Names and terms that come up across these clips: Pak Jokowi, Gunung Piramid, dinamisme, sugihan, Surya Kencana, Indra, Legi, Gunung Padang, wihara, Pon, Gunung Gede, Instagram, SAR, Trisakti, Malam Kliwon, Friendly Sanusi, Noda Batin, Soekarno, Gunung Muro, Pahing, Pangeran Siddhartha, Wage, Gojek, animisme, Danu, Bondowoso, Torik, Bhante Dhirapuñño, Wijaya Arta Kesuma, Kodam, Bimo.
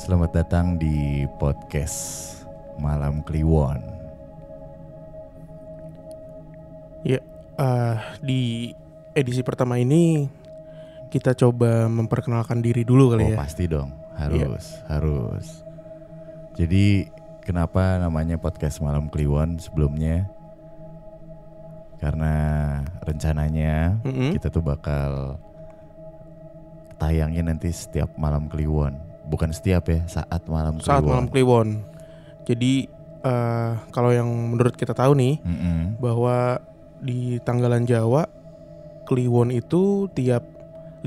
Selamat datang di podcast Malam Kliwon. Ya, di edisi pertama ini kita coba memperkenalkan diri dulu kali ya. Oh pasti dong, harus. Jadi kenapa namanya podcast Malam Kliwon sebelumnya? Karena rencananya kita tuh bakal tayangnya nanti setiap malam Kliwon. Bukan setiap ya, saat malam Kliwon. Saat malam Kliwon. Jadi kalau yang menurut kita tahu nih, bahwa di tanggalan Jawa Kliwon itu tiap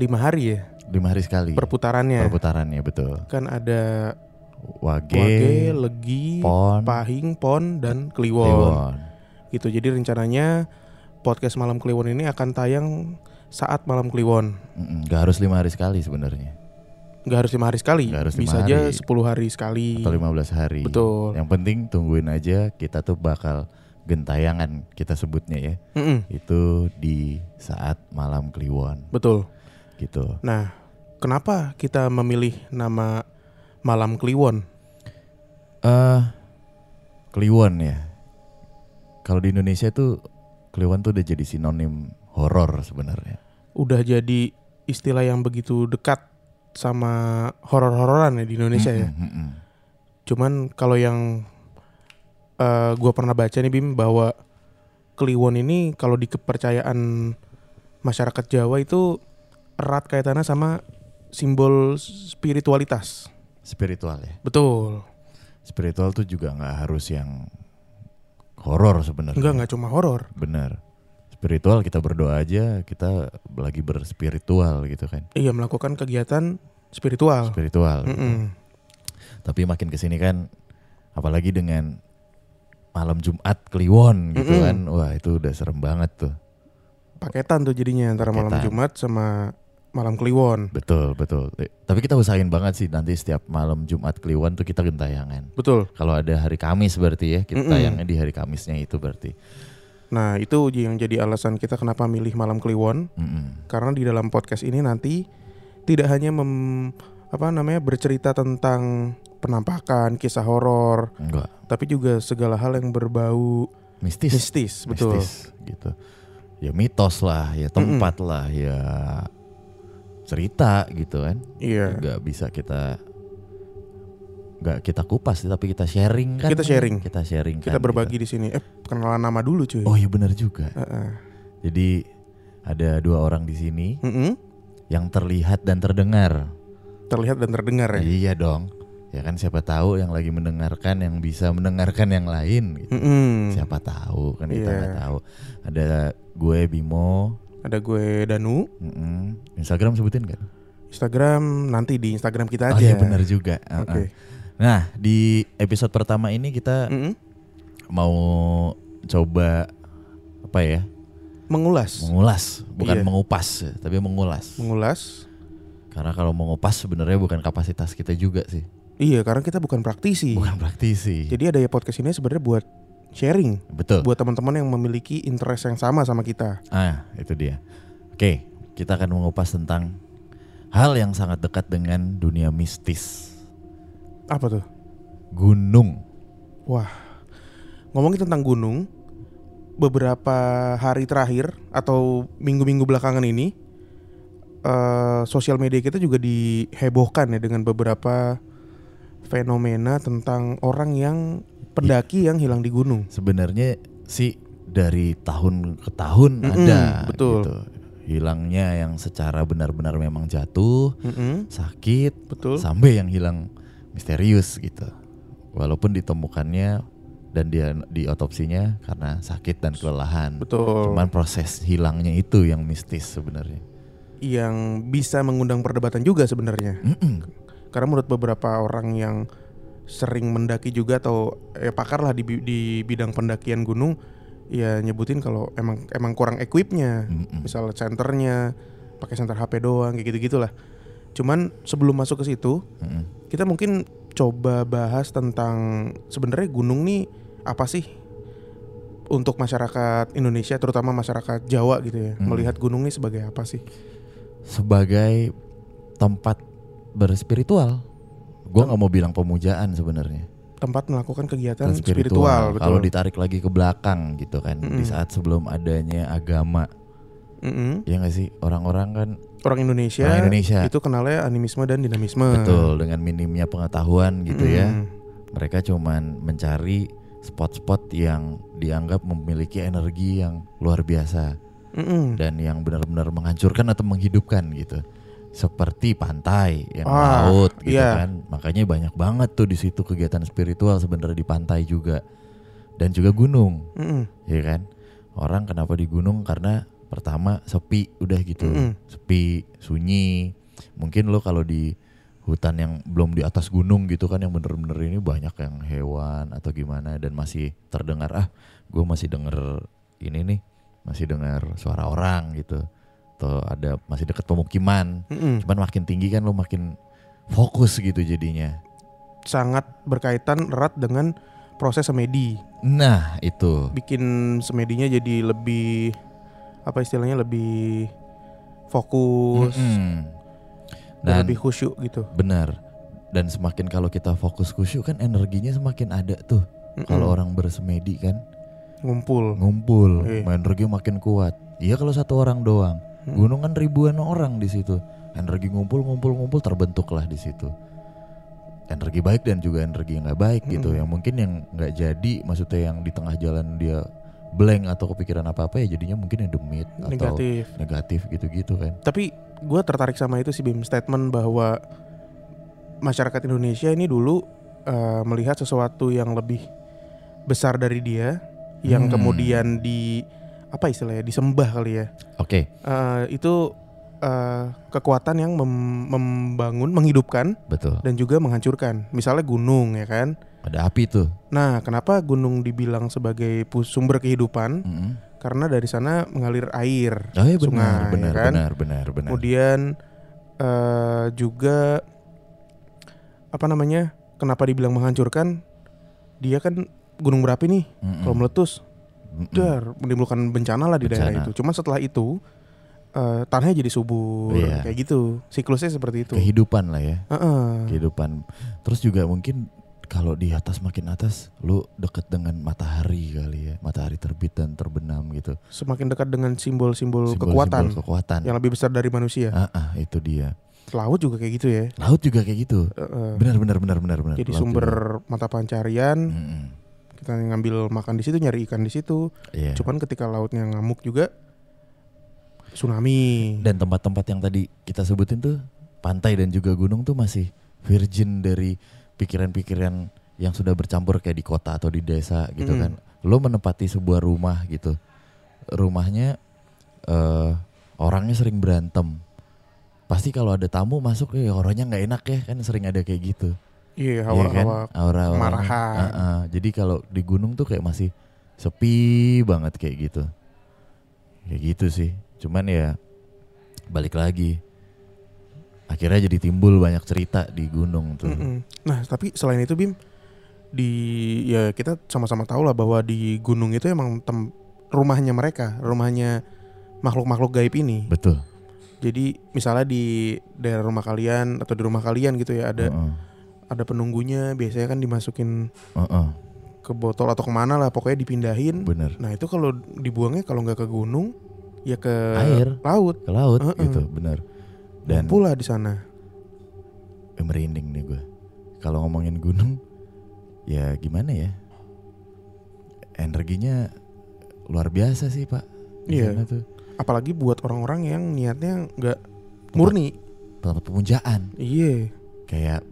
5 hari ya. 5 hari sekali. Perputarannya betul. Kan ada Wage, Legi, Pon, Pahing, Pon dan Kliwon. Gitu. Jadi rencananya podcast Malam Kliwon ini akan tayang saat malam Kliwon. Gak harus 5 hari sekali sebenarnya. Gak harus 5 hari sekali, bisa aja 10 hari sekali atau 15 hari. Betul. Yang penting tungguin aja, kita tuh bakal gentayangan kita sebutnya ya. Itu di saat malam Kliwon. Betul. Gitu. Nah, kenapa kita memilih nama Malam Kliwon? Kliwon ya. Kalau di Indonesia tuh Kliwon tuh udah jadi sinonim horor sebenarnya. Udah jadi istilah yang begitu dekat sama horor-hororan ya di Indonesia ya. Cuman kalau yang gue pernah baca nih Bim, bahwa Kliwon ini kalau di kepercayaan masyarakat Jawa itu erat kaitannya sama simbol spiritualitas. Spiritual ya? Betul. Spiritual tuh juga gak harus yang horor sebenarnya. Enggak cuma horor. Benar. Spiritual kita berdoa aja, kita lagi berspiritual gitu kan. Iya, melakukan kegiatan spiritual. Gitu. Tapi makin kesini kan, apalagi dengan malam Jumat Kliwon gitu kan. Wah itu udah serem banget tuh. Paketan tuh jadinya antara malam Jumat sama malam Kliwon. Betul. Tapi kita usahain banget sih nanti setiap malam Jumat Kliwon tuh kita gentayangan. Betul. Kalau ada hari Kamis berarti ya, kita tayangnya di hari Kamisnya itu berarti. Nah itu yang jadi alasan kita kenapa milih Malam Kliwon, karena di dalam podcast ini nanti tidak hanya bercerita tentang penampakan, kisah horor, tapi juga segala hal yang berbau mistis, betul. Mistis, gitu. Ya mitos lah, ya tempat lah, ya cerita gitu kan. Iya. Gak kita kupas, tapi kita sharing kan. Kita sharing. Kita berbagi di sini. Kenalan nama dulu cuy. Oh iya benar juga. Jadi ada 2 orang di sini yang terlihat dan terdengar. Terlihat dan terdengar ya. Iya dong. Ya kan siapa tahu yang lagi mendengarkan yang bisa mendengarkan yang lain. Gitu. Siapa tahu kan kita nggak tahu. Ada gue Bimo. Ada gue Danu. Instagram sebutin kan? Instagram nanti di Instagram kita aja. Oh iya benar juga. Okay. Nah di episode pertama ini kita mau coba apa ya? Mengulas, bukan mengupas, tapi mengulas. Karena kalau mengupas sebenarnya bukan kapasitas kita juga sih. Iya, karena kita bukan praktisi. Jadi ada ya podcast ini sebenarnya buat sharing. Betul. Buat teman-teman yang memiliki interest yang sama kita. Ah, itu dia. Oke, kita akan mengupas tentang hal yang sangat dekat dengan dunia mistis. Apa tuh? Gunung. Wah, ngomongin tentang gunung, beberapa hari terakhir atau minggu-minggu belakangan ini sosial media kita juga dihebohkan ya dengan beberapa fenomena tentang orang yang pendaki yang hilang di gunung. Sebenarnya sih dari tahun ke tahun ada. Betul. Gitu. Hilangnya yang secara benar-benar memang jatuh, sakit, betul, sampai yang hilang misterius gitu. Walaupun ditemukannya dan dia di otopsinya karena sakit dan kelelahan. Betul. Cuman proses hilangnya itu yang mistis sebenarnya. Yang bisa mengundang perdebatan juga sebenarnya. Karena menurut beberapa orang yang sering mendaki juga atau pakar lah di bidang pendakian gunung, ya nyebutin kalau emang kurang equipnya. Misalnya senternya, pakai senter HP doang kayak gitu-gitulah. Cuman sebelum masuk ke situ, kita mungkin coba bahas tentang sebenarnya gunung nih apa sih untuk masyarakat Indonesia, terutama masyarakat Jawa gitu ya. Melihat gunung nih sebagai apa sih? Sebagai tempat berspiritual. Gue nggak mau bilang pemujaan sebenarnya. Tempat melakukan kegiatan spiritual. Kalau ditarik lagi ke belakang gitu kan, di saat sebelum adanya agama, ya nggak sih, orang-orang kan, orang Indonesia itu kenalnya animisme dan dinamisme. Betul, dengan minimnya pengetahuan gitu ya. Mereka cuman mencari spot-spot yang dianggap memiliki energi yang luar biasa dan yang benar-benar menghancurkan atau menghidupkan gitu. Seperti pantai, yang laut gitu kan. Makanya banyak banget tuh di situ kegiatan spiritual sebenarnya di pantai juga. Dan juga gunung. Ya kan? Orang kenapa di gunung karena pertama sepi udah gitu. Sepi, sunyi. Mungkin lo kalau di hutan yang belum di atas gunung gitu kan, yang bener-bener ini banyak yang hewan atau gimana dan masih terdengar, gue masih denger ini nih, masih dengar suara orang gitu. Atau ada masih dekat pemukiman, cuman makin tinggi kan lo makin fokus gitu jadinya. Sangat berkaitan erat dengan proses semedi. Nah itu. Bikin semedinya jadi lebih, apa istilahnya, lebih fokus, dan lebih khusyuk gitu. Benar. Dan semakin kalau kita fokus khusyuk kan energinya semakin ada tuh. Kalau orang bersemedi kan. Ngumpul. Energi makin kuat. Iya kalau satu orang doang. Gunung kan ribuan orang di situ, energi ngumpul terbentuklah di situ. Energi baik dan juga energi yang nggak baik gitu, yang mungkin yang nggak jadi, maksudnya yang di tengah jalan dia blank atau kepikiran apa-apa ya jadinya mungkin yang demit atau negatif gitu-gitu kan. Tapi gue tertarik sama itu sih Bim, statement bahwa masyarakat Indonesia ini dulu melihat sesuatu yang lebih besar dari dia, yang kemudian di apa istilahnya, disembah kali ya. Oke. Itu kekuatan yang membangun, menghidupkan. Betul. Dan juga menghancurkan. Misalnya gunung ya kan. Ada api tuh. Nah kenapa gunung dibilang sebagai sumber kehidupan? Karena dari sana mengalir air. Oh iya, sungai, benar. Kemudian juga apa namanya, kenapa dibilang menghancurkan? Dia kan gunung berapi nih. Kalau meletus menimbulkan bencana lah di daerah itu. Cuman setelah itu tanahnya jadi subur, kayak gitu. Siklusnya seperti itu. Kehidupan lah ya. Kehidupan. Terus juga mungkin kalau di atas, makin atas, lu dekat dengan matahari kali ya, matahari terbit dan terbenam gitu. Semakin dekat dengan simbol-simbol kekuatan, yang lebih besar dari manusia. Itu dia. Laut juga kayak gitu ya. Benar. Jadi laut sumber juga mata pencarian. Kita ngambil makan di situ, nyari ikan di situ. Cuman ketika lautnya ngamuk juga, tsunami. Dan tempat-tempat yang tadi kita sebutin tuh, pantai dan juga gunung tuh masih virgin dari pikiran-pikiran yang sudah bercampur kayak di kota atau di desa gitu kan. Lo menempati sebuah rumah gitu, rumahnya orangnya sering berantem. Pasti kalau ada tamu masuk, orangnya nggak enak ya kan, sering ada kayak gitu. Iya, aura kemarahan. Jadi kalau di gunung tuh kayak masih sepi banget kayak gitu. Kayak gitu sih. Cuman ya balik lagi, akhirnya jadi timbul banyak cerita di gunung tuh. Nah, tapi selain itu Bim, ya kita sama-sama tahu lah bahwa di gunung itu emang rumahnya mereka, rumahnya makhluk-makhluk gaib ini. Betul. Jadi misalnya di daerah rumah kalian atau di rumah kalian gitu ya ada ada penunggunya, biasanya kan dimasukin ke botol atau kemana lah, pokoknya dipindahin. Bener. Nah itu kalau dibuangnya kalau nggak ke gunung, ya ke air, laut. Ke laut gitu, benar. Dan pula di sana. Merinding nih gue. Kalau ngomongin gunung, ya gimana ya? Energinya luar biasa sih Pak. Iya. Apalagi buat orang-orang yang niatnya nggak murni. Tempat pemujaan. Iya. Kayak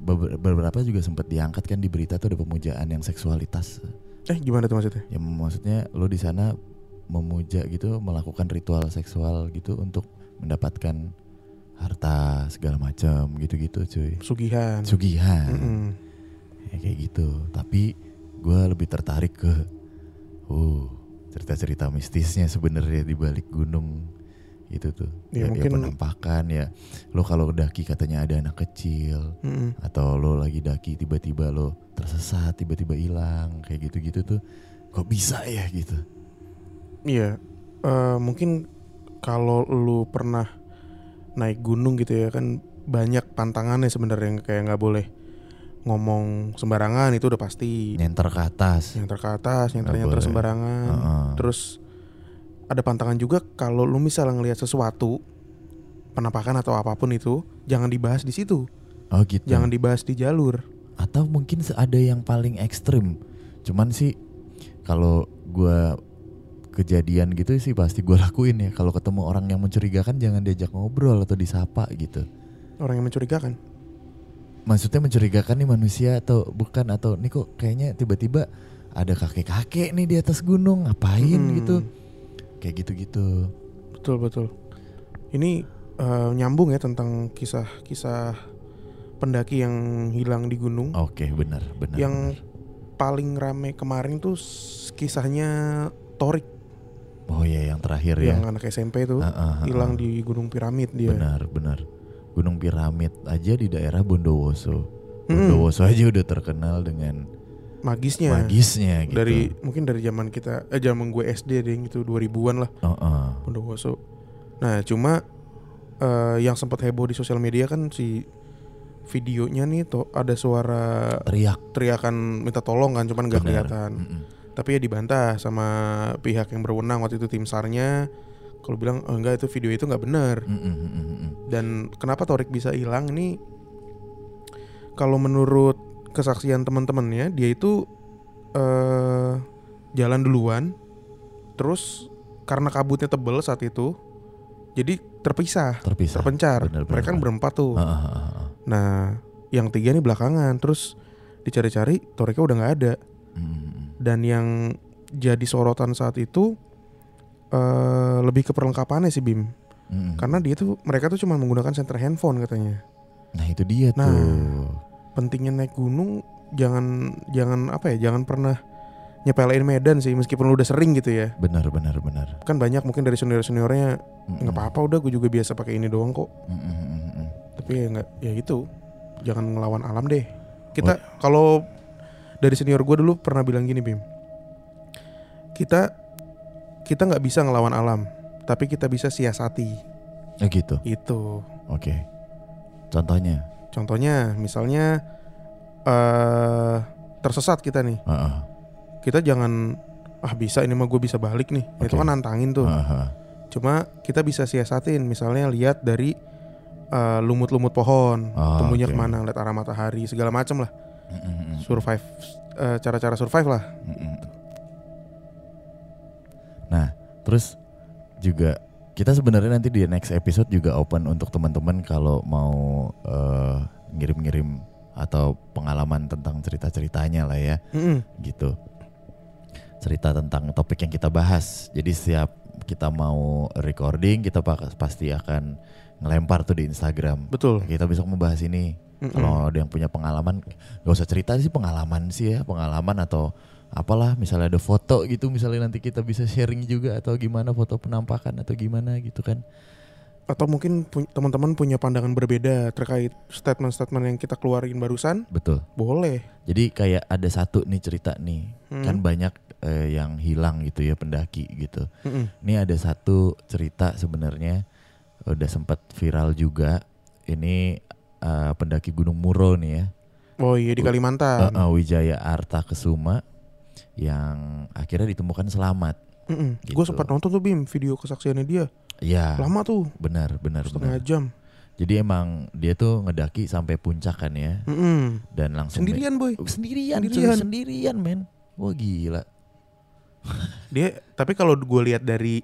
beberapa juga sempat diangkat kan di berita tuh, ada pemujaan yang seksualitas. Gimana tuh maksudnya? Ya maksudnya lo di sana memuja gitu, melakukan ritual seksual gitu untuk mendapatkan harta segala macam gitu-gitu cuy. Sugihan. Ya, kayak gitu. Tapi gue lebih tertarik ke cerita-cerita mistisnya sebenarnya di balik gunung. Itu tuh ya, mungkin penampakan ya. Lo kalau daki katanya ada anak kecil, atau lo lagi daki tiba-tiba lo tersesat, tiba-tiba hilang, kayak gitu-gitu tuh. Kok bisa ya gitu? Iya, mungkin kalau lo pernah naik gunung gitu ya kan, banyak pantangannya sebenarnya, kayak nggak boleh ngomong sembarangan itu udah pasti. Nyenter ke atas, nyenter sembarangan. Terus ada pantangan juga kalau lu misalnya ngelihat sesuatu, penampakan atau apapun itu, jangan dibahas di situ. Oh gitu. Jangan dibahas di jalur. Atau mungkin ada yang paling ekstrim. Cuman sih kalau gue kejadian gitu sih pasti gue lakuin ya. Kalau ketemu orang yang mencurigakan jangan diajak ngobrol atau disapa gitu. Orang yang mencurigakan? Maksudnya mencurigakan nih manusia atau bukan, atau nih kok kayaknya tiba-tiba ada kakek-kakek nih di atas gunung ngapain gitu, kayak gitu-gitu. Betul. Ini nyambung ya tentang kisah-kisah pendaki yang hilang di gunung. Oke, benar. Yang paling rame kemarin tuh kisahnya Torik. Oh iya, yang terakhir ya. Yang anak SMP tuh hilang di Gunung Piramid dia. Benar. Gunung Piramid aja di daerah Bondowoso. Bondowoso aja udah terkenal dengan magisnya gitu. Mungkin dari zaman kita, zaman gue SD deh gitu, 2000-an lah. Bondowoso. Nah, cuma yang sempat heboh di sosial media kan si videonya nih tuh ada suara teriakan minta tolong kan, cuman enggak kelihatan. Tapi ya dibantah sama pihak yang berwenang waktu itu, tim SAR-nya. Kalau bilang enggak, itu video itu enggak benar. Dan kenapa Torik bisa hilang ini, kalau menurut kesaksian teman-temannya, dia itu jalan duluan, terus karena kabutnya tebal saat itu, jadi terpisah. Terpencar. Bener. Mereka kan berempat tuh. Nah, yang tiga ini belakangan, terus dicari-cari Toriknya udah nggak ada. Dan yang jadi sorotan saat itu lebih ke perlengkapannya sih, Bim. Karena mereka tuh cuma menggunakan senter handphone katanya. Nah itu dia tuh. Nah, pentingnya naik gunung jangan pernah nyepelein medan sih, meskipun lu udah sering gitu ya. Benar. Kan banyak mungkin dari senior-seniornya nggak apa-apa, udah gue juga biasa pakai ini doang kok. Tapi ya itu jangan ngelawan alam deh. Kita kalau dari senior gue dulu pernah bilang gini, Bim. Kita nggak bisa ngelawan alam, tapi kita bisa siasati. Ya gitu. Itu. Oke. Contohnya, misalnya tersesat kita nih. Kita jangan bisa ini mah gue bisa balik nih. Okay. Itu kan nantangin tuh. Cuma kita bisa siasatin, misalnya lihat dari lumut-lumut pohon, tumbuhnya kemana, lihat arah matahari, segala macam lah. Survive, cara-cara survive lah. Nah, terus juga kita sebenarnya nanti di next episode juga open untuk teman-teman kalau mau ngirim-ngirim atau pengalaman tentang cerita-ceritanya lah ya, gitu. Cerita tentang topik yang kita bahas. Jadi setiap kita mau recording, kita pasti akan ngelempar tuh di Instagram. Betul. Kita besok mau bahas ini. Kalau ada yang punya pengalaman, gak usah cerita sih, pengalaman atau apalah, misalnya ada foto gitu, misalnya nanti kita bisa sharing juga atau gimana, foto penampakan atau gimana gitu kan. Atau mungkin teman-teman punya pandangan berbeda terkait statement-statement yang kita keluarin barusan. Betul. Boleh. Jadi kayak ada satu nih cerita nih, kan banyak yang hilang gitu ya, pendaki gitu. Ini ada satu cerita sebenarnya udah sempat viral juga. Ini pendaki Gunung Muro nih ya. Oh iya, di Kalimantan. Wijaya Arta Kesuma, yang akhirnya ditemukan selamat. Gitu. Gue sempat nonton tuh, Bim, video kesaksiannya dia. Iya. Lama tuh. Benar. Setengah jam. Jadi emang dia tuh ngedaki sampai puncak kan ya. Dan langsung sendirian, Boy. Sendirian, men. Wah, gila. Dia tapi kalau gue lihat dari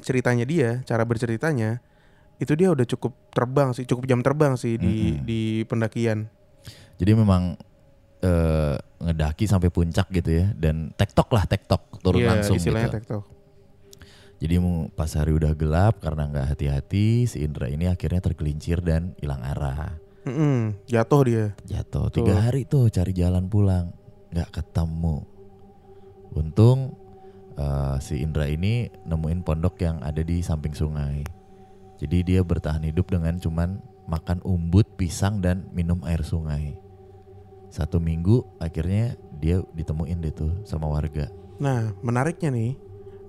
ceritanya dia, cara berceritanya, itu dia udah cukup jam terbang sih di pendakian. Jadi memang ngedaki sampai puncak gitu ya, dan tektok turun langsung gitu. Tektok. Jadi pas hari udah gelap, karena nggak hati-hati, si Indra ini akhirnya tergelincir dan hilang arah. Jatuh dia. 3 hari tuh cari jalan pulang, nggak ketemu. Untung si Indra ini nemuin pondok yang ada di samping sungai. Jadi dia bertahan hidup dengan cuman makan umbut, pisang, dan minum air sungai. 1 minggu akhirnya dia ditemuin deh tuh sama warga. Nah, menariknya nih,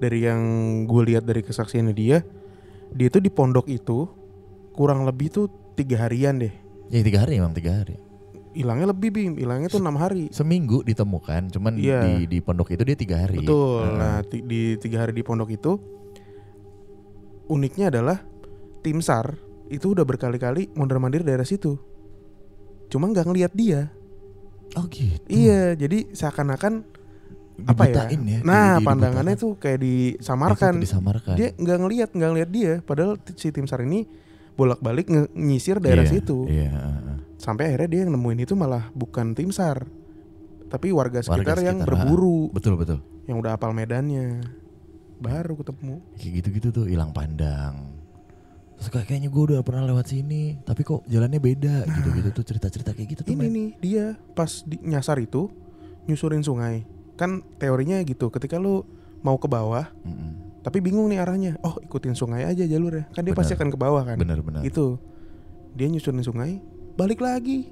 dari yang gue lihat dari kesaksiannya dia tuh di pondok itu kurang lebih tuh 3 harian deh. Ya 3 hari, hilangnya lebih Bim, hilangnya tuh 6 hari. Seminggu ditemukan, cuman yeah. di pondok itu dia 3 hari. Betul. Nah di 3 hari di pondok itu uniknya adalah tim SAR itu udah berkali-kali mondar-mandir daerah situ, cuma nggak ngelihat dia. Oh gitu. Iya, jadi seakan-akan apa ya? Ya, nah pandangannya dibutain. Tuh kayak disamarkan, dia nggak ngelihat dia, padahal si tim SAR ini bolak-balik nyisir daerah situ, sampai akhirnya dia yang nemuin itu malah bukan tim SAR, tapi warga sekitar yang berburu, betul, yang udah hafal medannya, baru ketemu. Kayak gitu-gitu tuh, hilang pandang. Terus kayaknya gue udah pernah lewat sini, tapi kok jalannya beda, nah, gitu-gitu tuh cerita-cerita kayak gitu. Ini nih dia pas nyasar itu nyusurin sungai. Kan teorinya gitu, ketika lu mau ke bawah tapi bingung nih arahnya, oh ikutin sungai aja jalurnya, kan dia pasti akan ke bawah kan. Bener. Itu dia nyusurin sungai, balik lagi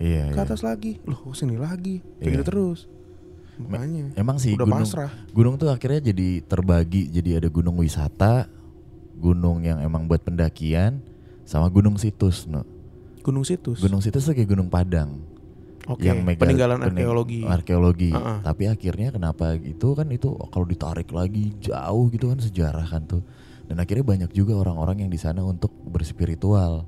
ke atas lagi, loh sini lagi, kayak gitu terus. Makanya emang sih udah gunung tuh akhirnya jadi terbagi, jadi ada gunung wisata, gunung yang emang buat pendakian, sama gunung situs. Gunung situs tuh kayak Gunung Padang. Okay. Yang peninggalan arkeologi. Tapi akhirnya kenapa gitu kan, itu kalau ditarik lagi jauh gitu kan, sejarah kan tuh. Dan akhirnya banyak juga orang-orang yang di sana untuk berspiritual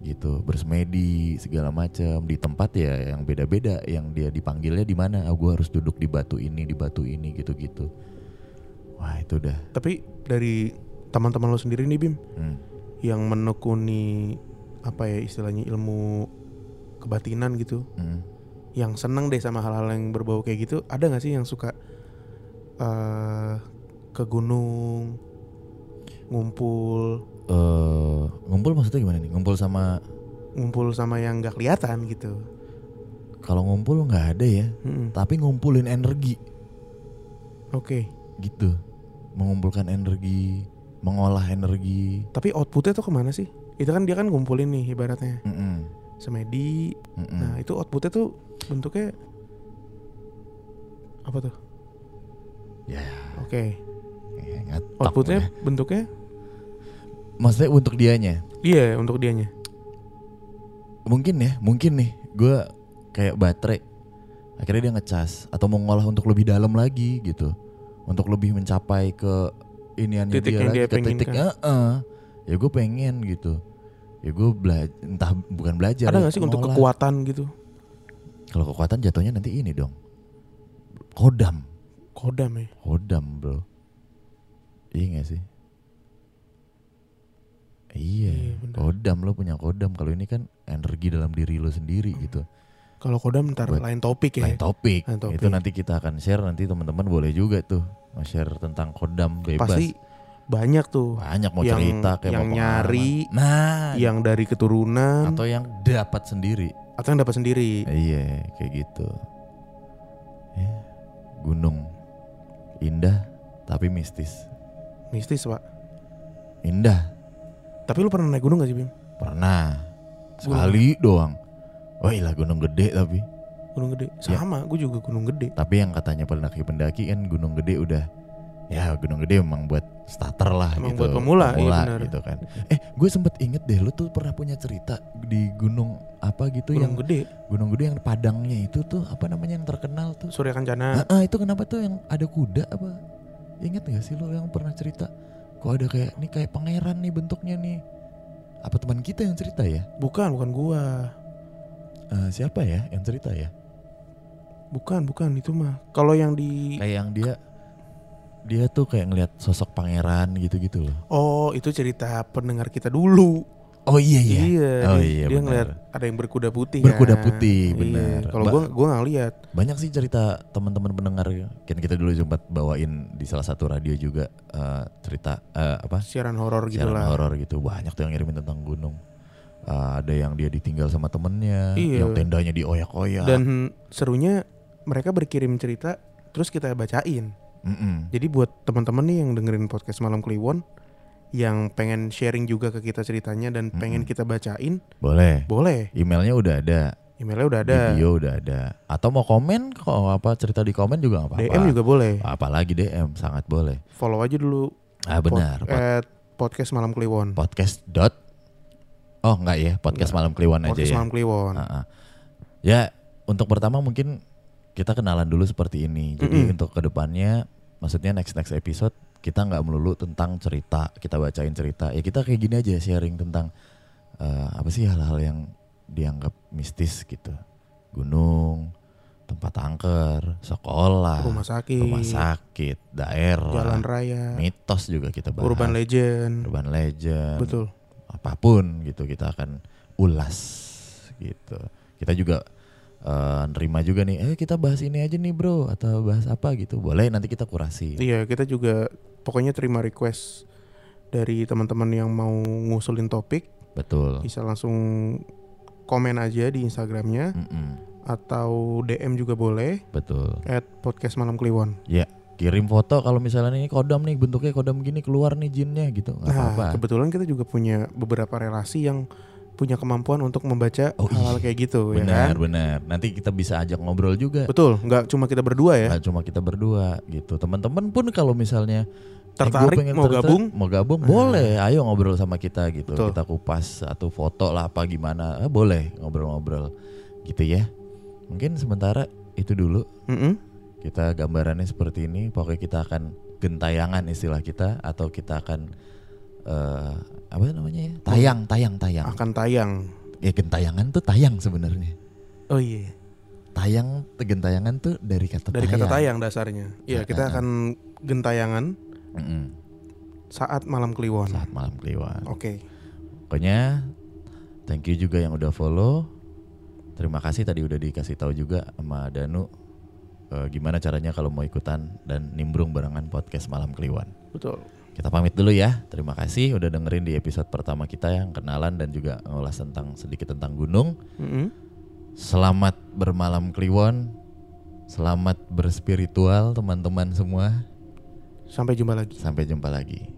gitu, bersemedi segala macam di tempat ya yang beda-beda, yang dia dipanggilnya di mana. Gue harus duduk di batu ini gitu-gitu. Wah itu dah. Tapi dari teman-teman lo sendiri nih Bim, yang menekuni apa ya istilahnya ilmu kebatinan gitu, yang seneng deh sama hal-hal yang berbau kayak gitu, ada nggak sih yang suka ke gunung ngumpul? Ngumpul maksudnya gimana nih? Ngumpul sama yang nggak kelihatan gitu. Kalau ngumpul nggak ada ya, tapi ngumpulin energi. Oke. Gitu, mengumpulkan energi, mengolah energi. Tapi outputnya tuh kemana sih? Itu kan dia kan ngumpulin nih ibaratnya. Semedi. Nah itu outputnya tuh bentuknya apa tuh? Ya. Oke. Outputnya ya. Bentuknya? Maksudnya untuk dianya? Iya untuk dianya. Mungkin nih. Gue kayak baterai. Akhirnya dia ngecas atau mau ngolah untuk lebih dalam lagi gitu, untuk lebih mencapai ke iniannya titik dia lagi, dia ke titiknya. Ya gue pengen gitu. Ya gue bukan belajar. Ada nggak sih untuk kekuatan gitu? Kalau kekuatan jatuhnya nanti ini dong. Kodam ya. Kodam bro. Iya nggak sih? Iya. Kodam, lo punya kodam. Kalau ini kan energi dalam diri lo sendiri gitu. Kalau kodam ntar lain topik ya. Lain topik. Itu nanti kita akan share, nanti teman-teman boleh juga tuh share tentang kodam bebas. Pasti. Banyak mau yang, cerita kayak yang nyari, yang dari keturunan atau yang dapat sendiri. Iya, kayak gitu. Ya, gunung indah tapi mistis. Mistis, Pak. Indah. Tapi lu pernah naik gunung enggak sih, Bim? Pernah. Sekali doang. Wah, ilah Gunung Gede tapi. Gunung Gede. Sama, ya. Gue juga Gunung Gede. Tapi yang katanya pendaki kan Gunung Gede udah. Ya Gunung Gede memang buat starter lah, memang gitu, buat pemula iya gitu kan. Gue sempet inget deh, lu tuh pernah punya cerita di gunung apa gitu, Gunung Gede yang Padangnya itu tuh apa namanya yang terkenal tuh? Surya Kencana. Itu kenapa tuh yang ada kuda apa? Ingat nggak sih lu yang pernah cerita? Kok ada kayak nih kayak pangeran nih bentuknya nih? Apa teman kita yang cerita ya? Bukan gue. Siapa ya yang cerita ya? Bukan itu mah. Kalau yang di kayak yang dia tuh kayak ngelihat sosok pangeran gitu-gitu loh. Oh, itu cerita pendengar kita dulu. Oh iya. Dia bener. Ngelihat ada yang berkuda putih. Benar. Iya. Kalau gua enggak lihat. Banyak sih cerita teman-teman pendengar. Kan kita dulu sempat bawain di salah satu radio juga cerita apa? Siaran horor gitu. Banyak tuh yang ngirimin tentang gunung. Ada yang dia ditinggal sama temennya, yang tendanya dioyak-oyak. Dan serunya mereka berkirim cerita terus kita bacain. Jadi buat teman-teman nih yang dengerin podcast Malam Kliwon, yang pengen sharing juga ke kita ceritanya dan pengen kita bacain, boleh. Emailnya udah ada. Video udah ada. Atau mau komen kok, apa cerita di komen juga nggak apa-apa. DM juga boleh. Apalagi DM sangat boleh. Follow aja dulu. Benar. Podcast Malam Kliwon. Podcast. Podcast Malam Kliwon aja ya. Podcast Malam Kliwon. Ya, untuk pertama mungkin kita kenalan dulu seperti ini. Jadi untuk kedepannya, maksudnya next episode kita nggak melulu tentang cerita, kita bacain cerita. Ya kita kayak gini aja sharing tentang apa sih hal-hal yang dianggap mistis gitu. Gunung, tempat angker, sekolah, rumah sakit, daerah, jalan raya, mitos juga kita bahas, urban legend, betul, apapun gitu kita akan ulas gitu. Kita juga nerima juga nih, kita bahas ini aja nih bro, atau bahas apa gitu, boleh nanti kita kurasi. Iya, kita juga pokoknya terima request dari teman-teman yang mau ngusulin topik, betul, bisa langsung komen aja di Instagramnya. Atau DM juga boleh. Betul. @podcastmalamkliwon. Ya, kirim foto kalau misalnya ini kodam nih, bentuknya kodam gini, keluar nih jinnya gitu. Nah, kebetulan kita juga punya beberapa relasi yang punya kemampuan untuk membaca hal-hal kayak gitu. Benar. Nanti kita bisa ajak ngobrol juga. Betul, nggak cuma kita berdua ya. Nggak cuma kita berdua gitu. Teman-teman pun kalau misalnya tertarik mau gabung boleh, ayo ngobrol sama kita gitu. Betul. Kita kupas satu foto lah apa gimana, boleh ngobrol-ngobrol gitu ya. Mungkin sementara itu dulu. Kita gambarannya seperti ini. Pokoknya kita akan gentayangan istilah kita, atau kita akan apa namanya ya? Tayang. Akan tayang. Ya gentayangan tuh tayang sebenarnya. Oh iya. Gentayangan tuh dari kata tayang. Dari kata tayang dasarnya. Iya, kita akan gentayangan saat malam Kliwon. Saat malam Kliwon. Oke. Pokoknya thank you juga yang udah follow. Terima kasih tadi udah dikasih tahu juga sama Danu gimana caranya kalau mau ikutan dan nimbrung barengan podcast Malam Kliwon. Betul. Kita pamit dulu ya. Terima kasih udah dengerin di episode pertama kita yang kenalan dan juga ngulas tentang sedikit tentang gunung. Selamat bermalam Kliwon. Selamat berspiritual teman-teman semua. Sampai jumpa lagi.